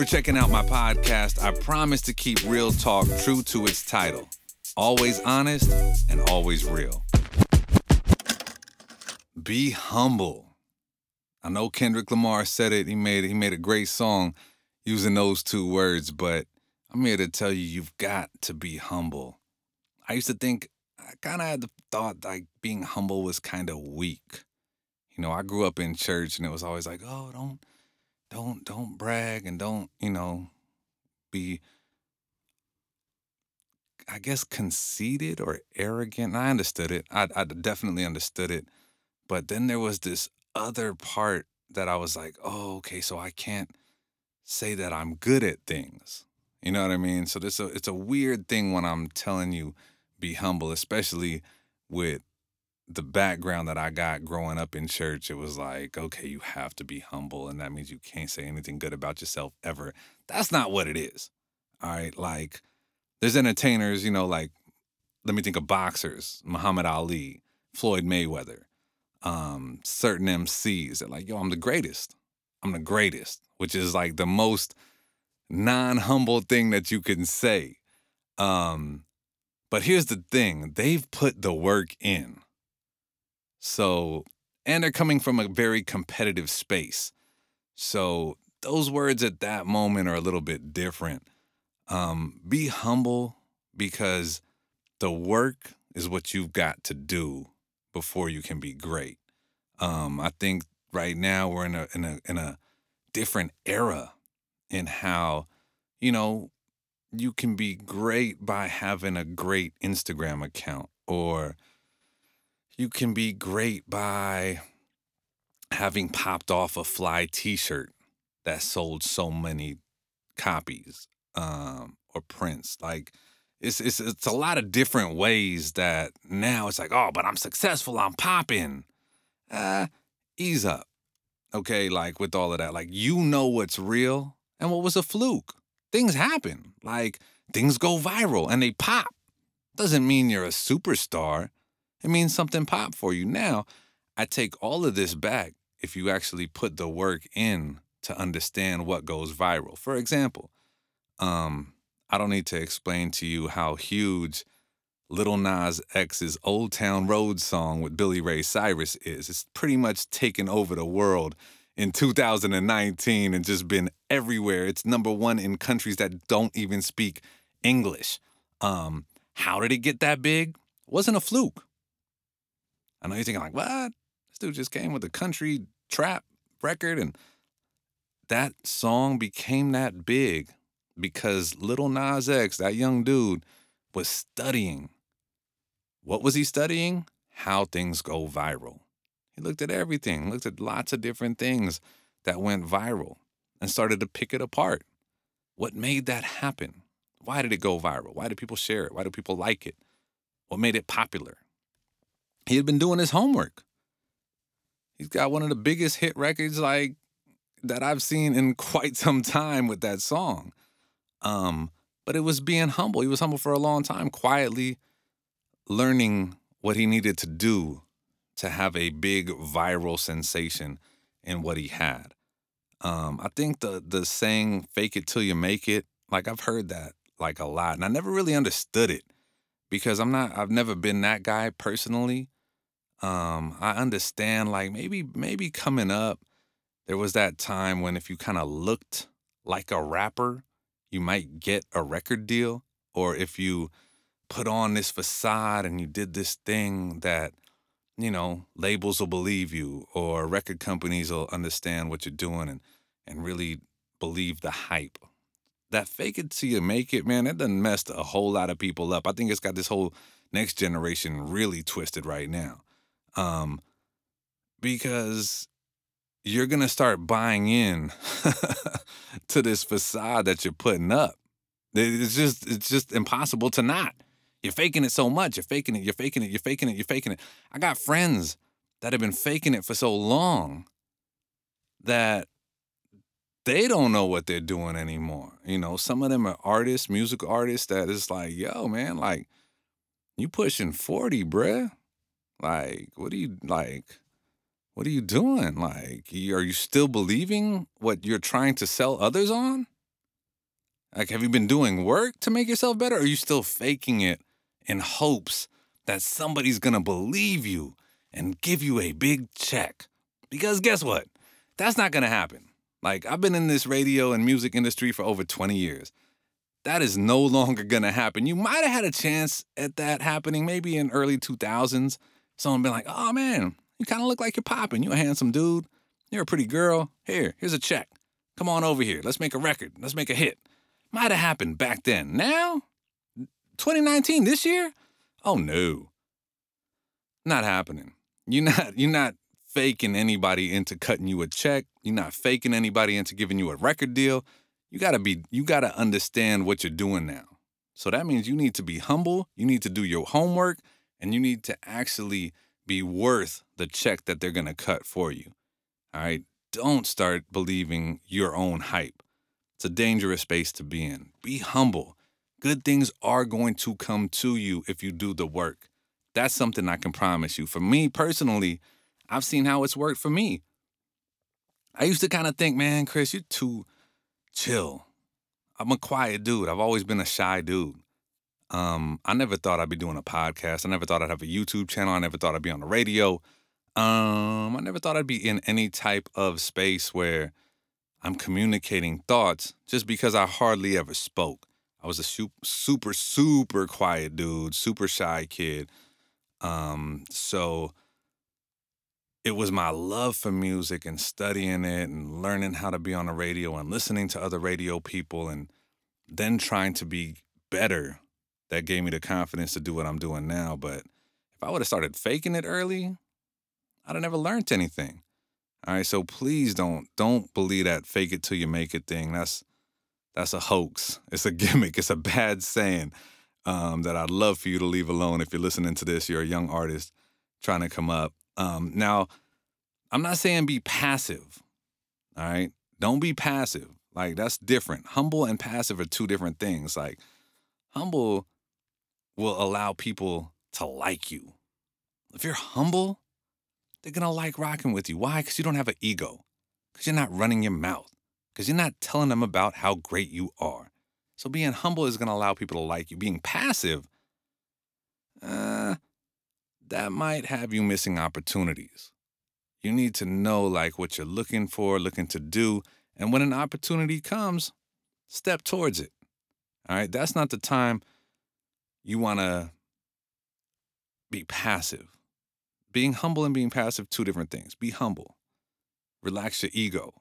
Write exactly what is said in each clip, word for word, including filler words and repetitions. for checking out my podcast. I promise to keep real talk true to its title. Always honest and always real. Be humble. I know Kendrick Lamar said it. He made he made a great song using those two words, but I'm here to tell you, you've got to be humble. I used to think, I kind of had the thought like being humble was kind of weak. You know, I grew up in church and it was always like, oh, don't, don't, don't brag and don't, you know, be, I guess, conceited or arrogant. And I understood it. I, I definitely understood it. But then there was this other part that I was like, oh, okay, so I can't say that I'm good at things. You know what I mean? So this a, it's a weird thing when I'm telling you be humble, especially with the background that I got growing up in church. It was like, okay, you have to be humble, and that means you can't say anything good about yourself ever. That's not what it is, all right? Like, there's entertainers, you know, like, let me think of boxers, Muhammad Ali, Floyd Mayweather. Um, certain M Cs that like, yo, I'm the greatest. I'm the greatest, which is like the most non-humble thing that you can say. Um, but here's the thing. They've put the work in. So, and they're coming from a very competitive space. So those words at that moment are a little bit different. Um, be humble because the work is what you've got to do before you can be great. Um, I think right now we're in a in a in a different era in how, you know, you can be great by having a great Instagram account, or you can be great by having popped off a fly t-shirt that sold so many copies um, or prints. Like, It's, it's it's a lot of different ways that now it's like, oh, but I'm successful, I'm popping. Uh, ease up, okay? Like, with all of that, like, you know what's real and what was a fluke. Things happen. Like, things go viral and they pop. Doesn't mean you're a superstar. It means something popped for you. Now, I take all of this back if you actually put the work in to understand what goes viral. For example, um... I don't need to explain to you how huge Lil Nas X's Old Town Road song with Billy Ray Cyrus is. It's pretty much taken over the world in two thousand nineteen and just been everywhere. It's number one in countries that don't even speak English. Um, how did it get that big? It wasn't a fluke. I know you're thinking like, what? This dude just came with a country trap record and that song became that big because Lil Nas X, that young dude, was studying. What was he studying? How things go viral. He looked at everything, looked at lots of different things that went viral and started to pick it apart. What made that happen? Why did it go viral? Why did people share it? Why do people like it? What made it popular? He had been doing his homework. He's got one of the biggest hit records like that I've seen in quite some time with that song. Um, but it was being humble. He was humble for a long time, quietly learning what he needed to do to have a big viral sensation in what he had. Um, I think the the saying, fake it till you make it, like I've heard that like a lot. And I never really understood it because I'm not, I've never been that guy personally. Um, I understand like maybe, maybe coming up, there was that time when if you kind of looked like a rapper, you might get a record deal, or if you put on this facade and you did this thing that, you know, labels will believe you or record companies will understand what you're doing and, and really believe the hype. That fake it till you make it, man, that done messed a whole lot of people up. I think it's got this whole next generation really twisted right now. Um, because you're going to start buying in to this facade that you're putting up. It's just it's just impossible to not. You're faking it so much. You're faking it. You're faking it. You're faking it. You're faking it. I got friends that have been faking it for so long that they don't know what they're doing anymore. You know, some of them are artists, music artists that is like, yo, man, like, you pushing forty, bruh. Like, what do you, like... What are you doing? Like, are you still believing what you're trying to sell others on? Like, have you been doing work to make yourself better? Or are you still faking it in hopes that somebody's going to believe you and give you a big check? Because guess what? That's not going to happen. Like, I've been in this radio and music industry for over twenty years. That is no longer going to happen. You might have had a chance at that happening maybe in early two thousands. Someone been like, oh, man, you kind of look like you're popping. You're a handsome dude. You're a pretty girl. Here, here's a check. Come on over here. Let's make a record. Let's make a hit. Might have happened back then. Now, twenty nineteen, this year? Oh, no. Not happening. You're not, you're not faking anybody into cutting you a check. You're not faking anybody into giving you a record deal. You gotta be, you gotta understand what you're doing now. So that means you need to be humble, you need to do your homework, and you need to actually be worth the check that they're gonna cut for you. All right? Don't start believing your own hype. It's a dangerous space to be in. Be humble. Good things are going to come to you if you do the work. That's something I can promise you. For me personally, I've seen how it's worked for me. I used to kind of think, man, Chris, you're too chill. I'm a quiet dude. I've always been a shy dude. Um, I never thought I'd be doing a podcast. I never thought I'd have a YouTube channel. I never thought I'd be on the radio. Um, I never thought I'd be in any type of space where I'm communicating thoughts just because I hardly ever spoke. I was a super, super quiet dude, super shy kid. Um, so it was my love for music and studying it and learning how to be on the radio and listening to other radio people and then trying to be better that gave me the confidence to do what I'm doing now. But if I would have started faking it early, I'd have never learned anything. All right, so please don't don't believe that fake it till you make it thing. That's that's a hoax. It's a gimmick. It's a bad saying um, that I'd love for you to leave alone. If you're listening to this, you're a young artist trying to come up. Um, now, I'm not saying be passive, all right? Don't be passive. Like, that's different. Humble and passive are two different things. Like, humble will allow people to like you. If you're humble, they're going to like rocking with you. Why? Because you don't have an ego. Because you're not running your mouth. Because you're not telling them about how great you are. So being humble is going to allow people to like you. Being passive, uh, that might have you missing opportunities. You need to know, like, what you're looking for, looking to do. And when an opportunity comes, step towards it. All right? That's not the time you want to be passive. Being humble and being passive, two different things. Be humble. Relax your ego.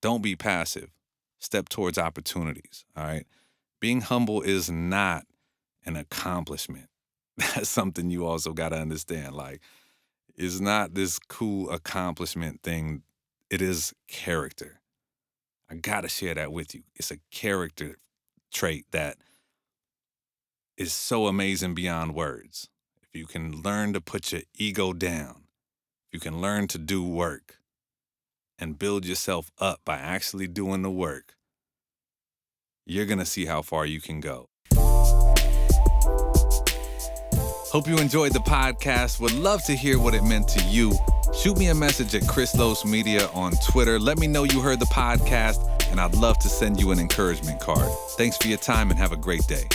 Don't be passive. Step towards opportunities, all right? Being humble is not an accomplishment. That's something you also got to understand. Like, it's not this cool accomplishment thing. It is character. I got to share that with you. It's a character trait that is so amazing beyond words. If you can learn to put your ego down, you can learn to do work and build yourself up by actually doing the work, you're going to see how far you can go. Hope you enjoyed the podcast. Would love to hear what it meant to you. Shoot me a message at Chris Lowe's Media on Twitter. Let me know you heard the podcast, and I'd love to send you an encouragement card. Thanks for your time and have a great day.